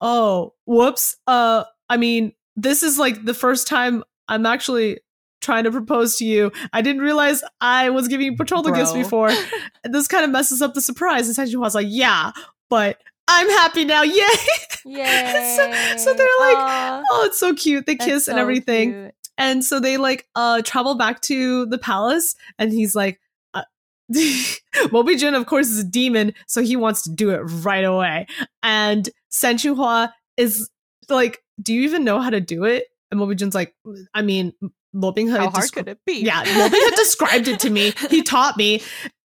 oh, whoops. Uh, I mean, this is like the first time I'm actually trying to propose to you. I didn't realize I was giving you betrothal gifts before. This kind of messes up the surprise. And Senshi was like, yeah, but I'm happy now. Yay. Yay. so, so they're like, aww. Oh, it's so cute. They kiss so and everything. Cute. And so they like uh, travel back to the palace, and he's like, uh, Moby Jin, of course, is a demon, so he wants to do it right away. And Senshi Hua is like, do you even know how to do it? And Moby Jun's like, I mean, Lobing had how hard descri- could it be? Yeah, Lobing had described it to me. He taught me.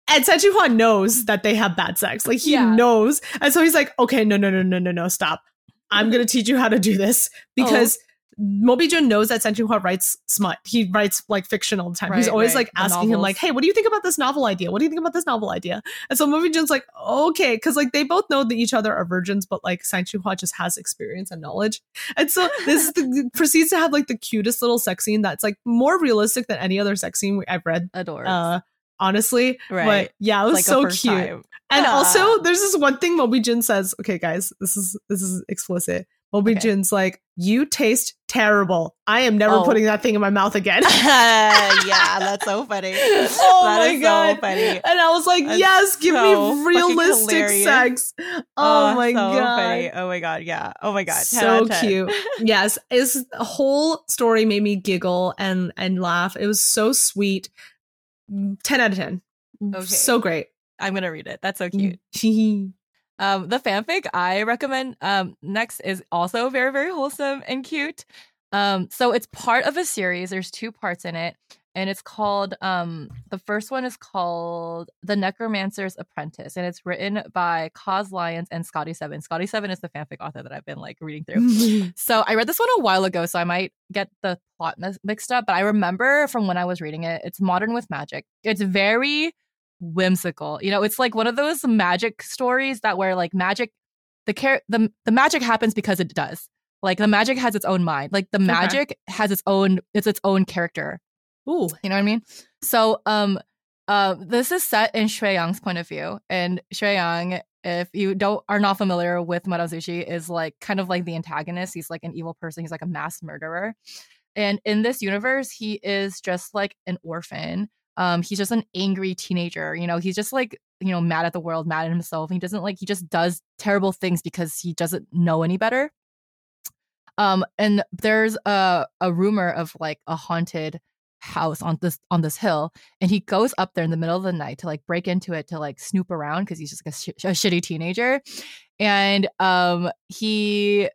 And Senshi Hua knows that they have bad sex. Like, he yeah. knows. And so he's like, okay, no, no, no, no, no, no, stop. I'm going to teach you how to do this. Because oh. Moby Jun knows that Senshi Hua writes smut. He writes, like, fiction all the time. Right, he's always, right. like, asking him, like, hey, what do you think about this novel idea? What do you think about this novel idea? And so Moby Jun's like, okay. Because, like, they both know that each other are virgins, but, like, Senshi Hua just has experience and knowledge. And so this is the, proceeds to have, like, the cutest little sex scene that's, like, more realistic than any other sex scene I've read. Adores. Uh, honestly. Right. But, yeah, it was like so cute. Time. And yeah. also, there's this one thing Moby Jun says. Okay, guys, this is this is explicit. Moby okay. Jun's like, you taste terrible. I am never oh. putting that thing in my mouth again. Yeah, that's so funny. Oh that my God. So funny. And I was like, that's yes, give so me realistic sex. Oh, oh my so God. Funny. Oh my God. Yeah. Oh my God. So cute. Yes. This whole story made me giggle and, and laugh. It was so sweet. ten out of ten. Okay. So great. I'm going to read it. That's so cute. Um, the fanfic I recommend um, next is also very, very wholesome and cute. Um, so it's part of a series. There's two parts in it. And it's called, um, the first one is called The Necromancer's Apprentice. And it's written by Cos Lyons and Scotty Seven. Scotty Seven is the fanfic author that I've been like reading through. So I read this one a while ago, so I might get the plot mis- mixed up. But I remember from when I was reading it, it's modern with magic. It's very whimsical. You know, it's like one of those magic stories that where like magic, the care, the, the magic happens because it does. Like the magic has its own mind. Like the magic okay. has its own, it's its own character. Ooh, you know what I mean? So um, uh, this is set in Shui Yang's point of view. And Shui Yang, if you don't are not familiar with Madazushi, is like kind of like the antagonist. He's like an evil person. He's like a mass murderer. And in this universe, he is just like an orphan. Um, he's just an angry teenager. You know, he's just like, you know, mad at the world, mad at himself. He doesn't like he just does terrible things because he doesn't know any better. Um, and there's a a rumor of like a haunted house on this on this hill, and he goes up there in the middle of the night to like break into it, to like snoop around, because he's just like a, sh- a shitty teenager. And um he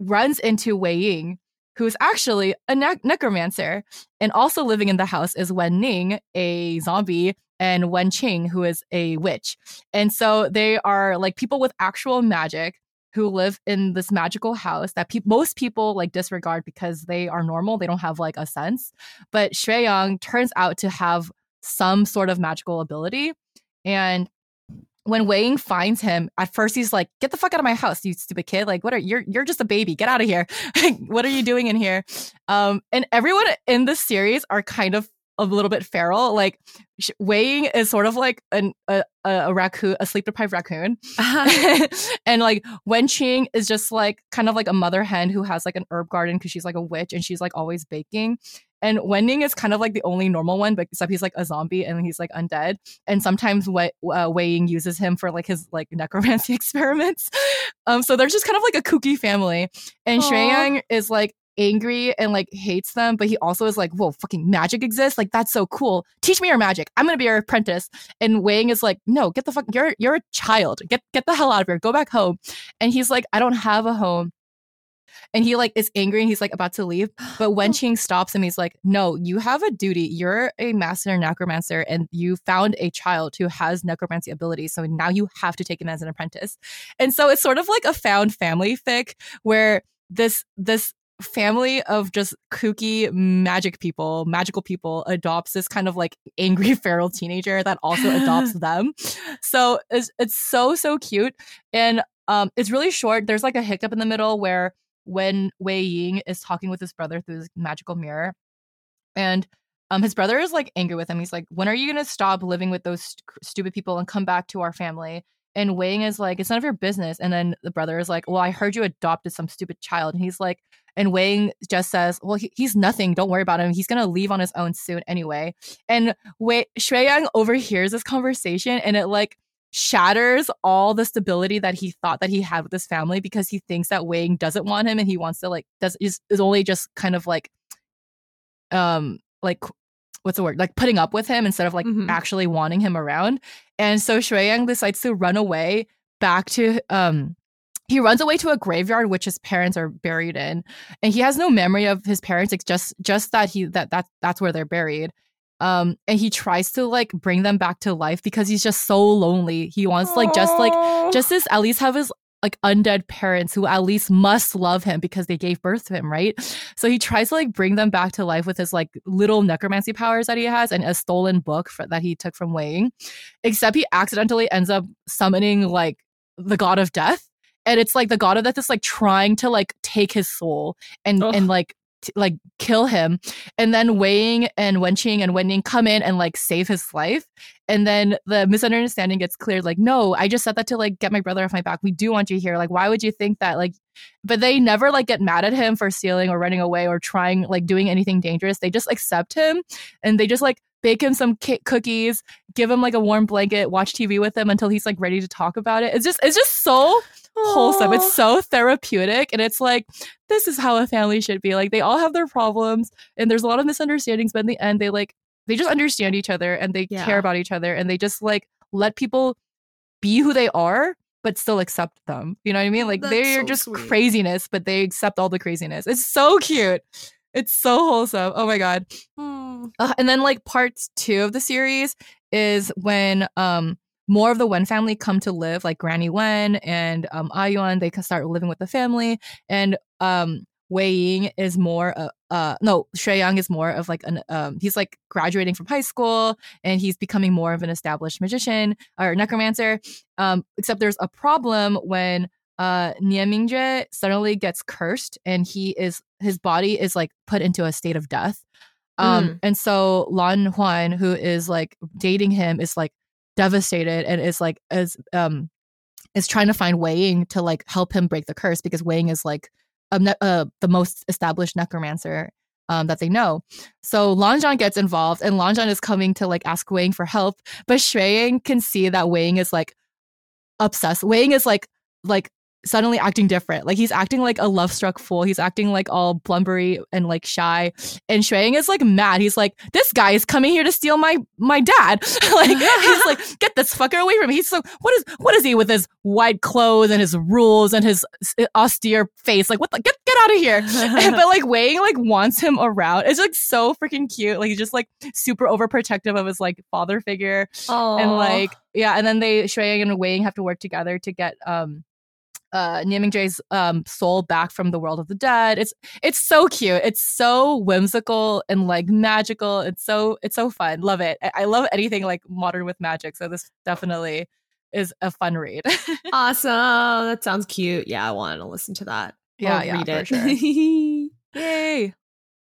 runs into Wei Ying, who's actually a ne- necromancer, and also living in the house is Wen Ning, a zombie, and Wen Qing, who is a witch. And so they are like people with actual magic who live in this magical house that pe- most people like disregard because they are normal. They don't have like a sense. But Shui Yang turns out to have some sort of magical ability. And when Wei Ying finds him, at first he's like, get the fuck out of my house, you stupid kid. Like, what are you're you're just a baby. Get out of here. What are you doing in here? Um, and everyone in this series are kind of a little bit feral. Like sh- weighing is sort of like an, a, a raccoon, a sleep deprived raccoon. Uh-huh. And like wenching is just like kind of like a mother hen who has like an herb garden because she's like a witch and she's like always baking. And Wending is kind of like the only normal one, but except he's like a zombie and he's like undead. And sometimes we- uh, Weighing uses him for like his like necromancy experiments. Um, so they're just kind of like a kooky family. And Shuang is like angry and like hates them, but he also is like, whoa, fucking magic exists. Like, that's so cool. Teach me your magic. I'm going to be your apprentice. And Weighing is like, no, get the fuck, you're, you're a child. Get, get the hell out of here. Go back home. And he's like, I don't have a home. And he like is angry and he's like about to leave, but Wenqing stops him. He's like, no, you have a duty. You're a master necromancer and you found a child who has necromancy abilities. So now you have to take him as an apprentice. And so it's sort of like a found family fic where this this family of just kooky magic people, magical people adopts this kind of like angry feral teenager that also adopts them. So it's, it's so, so cute. And um, it's really short. There's like a hiccup in the middle where when Wei Ying is talking with his brother through his magical mirror, and um, his brother is like angry with him. He's like, when are you going to stop living with those st- stupid people and come back to our family? And Wei Ying is like, it's none of your business. And then the brother is like, well, I heard you adopted some stupid child. And he's like, and Wei Ying just says, well, he- he's nothing. Don't worry about him. He's going to leave on his own soon anyway. And Wei- Shuang overhears this conversation and it like shatters all the stability that he thought that he had with his family, because he thinks that Wang doesn't want him and he wants to like does is, is only just kind of like um like what's the word like putting up with him instead of like mm-hmm. actually wanting him around. And so Shuang decides to run away back to um he runs away to a graveyard which his parents are buried in, and he has no memory of his parents. It's just just that he that that that's where they're buried. Um, and he tries to like bring them back to life because he's just so lonely. He wants like just like just to at least have his like undead parents who at least must love him because they gave birth to him, right? So he tries to like bring them back to life with his like little necromancy powers that he has and a stolen book for, that he took from Weighing. Except he accidentally ends up summoning like the god of death, and it's like the god of death is like trying to like take his soul and Ugh. and like. like kill him. And then Weighing and Wenqing and Wenning come in and like save his life, and then the misunderstanding gets cleared. Like, no, I just said that to like get my brother off my back. We do want you here. Like, why would you think that? Like, but they never like get mad at him for stealing or running away or trying like doing anything dangerous. They just accept him and they just like bake him some ca- cookies, give him like a warm blanket, watch T V with him until he's like ready to talk about it. It's just it's just so wholesome. Aww. It's so therapeutic, and it's like, this is how a family should be. Like, they all have their problems and there's a lot of misunderstandings, but in the end they like they just understand each other and they yeah. care about each other, and they just like let people be who they are but still accept them, you know what I mean? Like, That's they're so just sweet. Craziness, but they accept all the craziness. It's so cute. It's so wholesome. Oh my god. mm. Uh, and then like part two of the series is when um more of the Wen family come to live, like Granny Wen and um, Ayuan. They can start living with the family, and um, Wei Ying is more, uh, uh, no, Shuang is more of like an, um, he's like graduating from high school, and he's becoming more of an established magician or necromancer. Um, except there's a problem when uh, Nian Mingjie suddenly gets cursed, and he is his body is like put into a state of death. Um, mm. And so Lan Huan, who is like dating him, is like devastated and is like is um is trying to find Weighing to like help him break the curse, because Weighing is like a ne- uh, the most established necromancer um that they know. So Lanzhan gets involved, and Lanzhan is coming to like ask Weighing for help, but Shuang can see that Weighing is like obsessed. Weighing is like like suddenly acting different. Like, he's acting like a love-struck fool. He's acting like all blumbery and like shy. And Shuang is like mad. He's like, this guy is coming here to steal my my dad. Like, he's like, get this fucker away from me. He's so what is what is he with his white clothes and his rules and his austere face? Like, what the get get out of here. And, but like Weighing like wants him around. It's like so freaking cute. Like, he's just like super overprotective of his like father figure. Aww. And like yeah, and then they Shuang and Weighing have to work together to get um Uh, Nian Mingjie's um, soul back from the world of the dead. It's it's so cute. It's so whimsical and like magical. It's so it's so fun. Love it. I, I love anything like modern with magic. So this definitely is a fun read. Awesome. That sounds cute. Yeah, I want to listen to that. Yeah, I'll yeah, read it. For sure. Yay.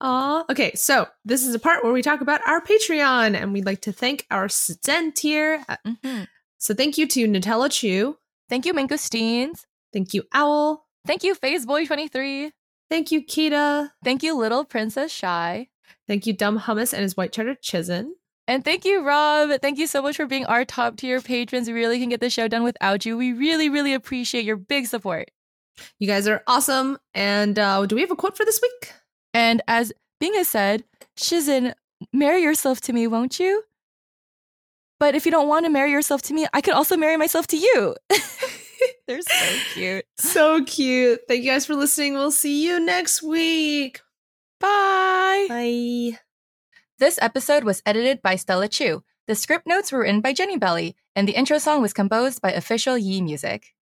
Aw, okay, so this is a part where we talk about our Patreon, and we'd like to thank our Stent tier. Mm-hmm. So thank you to Nutella Chew. Thank you, Mangosteens. Thank you, Owl. Thank you, FazeBoy twenty-three. Thank you, Kita. Thank you, Little Princess Shy. Thank you, Dumb Hummus and his White Cheddar Chisin. And thank you, Rob. Thank you so much for being our top tier patrons. We really can get the show done without you. We really, really appreciate your big support. You guys are awesome. And uh, do we have a quote for this week? And as Binga said, Shizen, marry yourself to me, won't you? But if you don't want to marry yourself to me, I could also marry myself to you. They're so cute. So cute. Thank you guys for listening. We'll see you next week. Bye. Bye. This episode was edited by Stella Chu. The script notes were written by Jenny Belly, and the intro song was composed by Official Yee Music.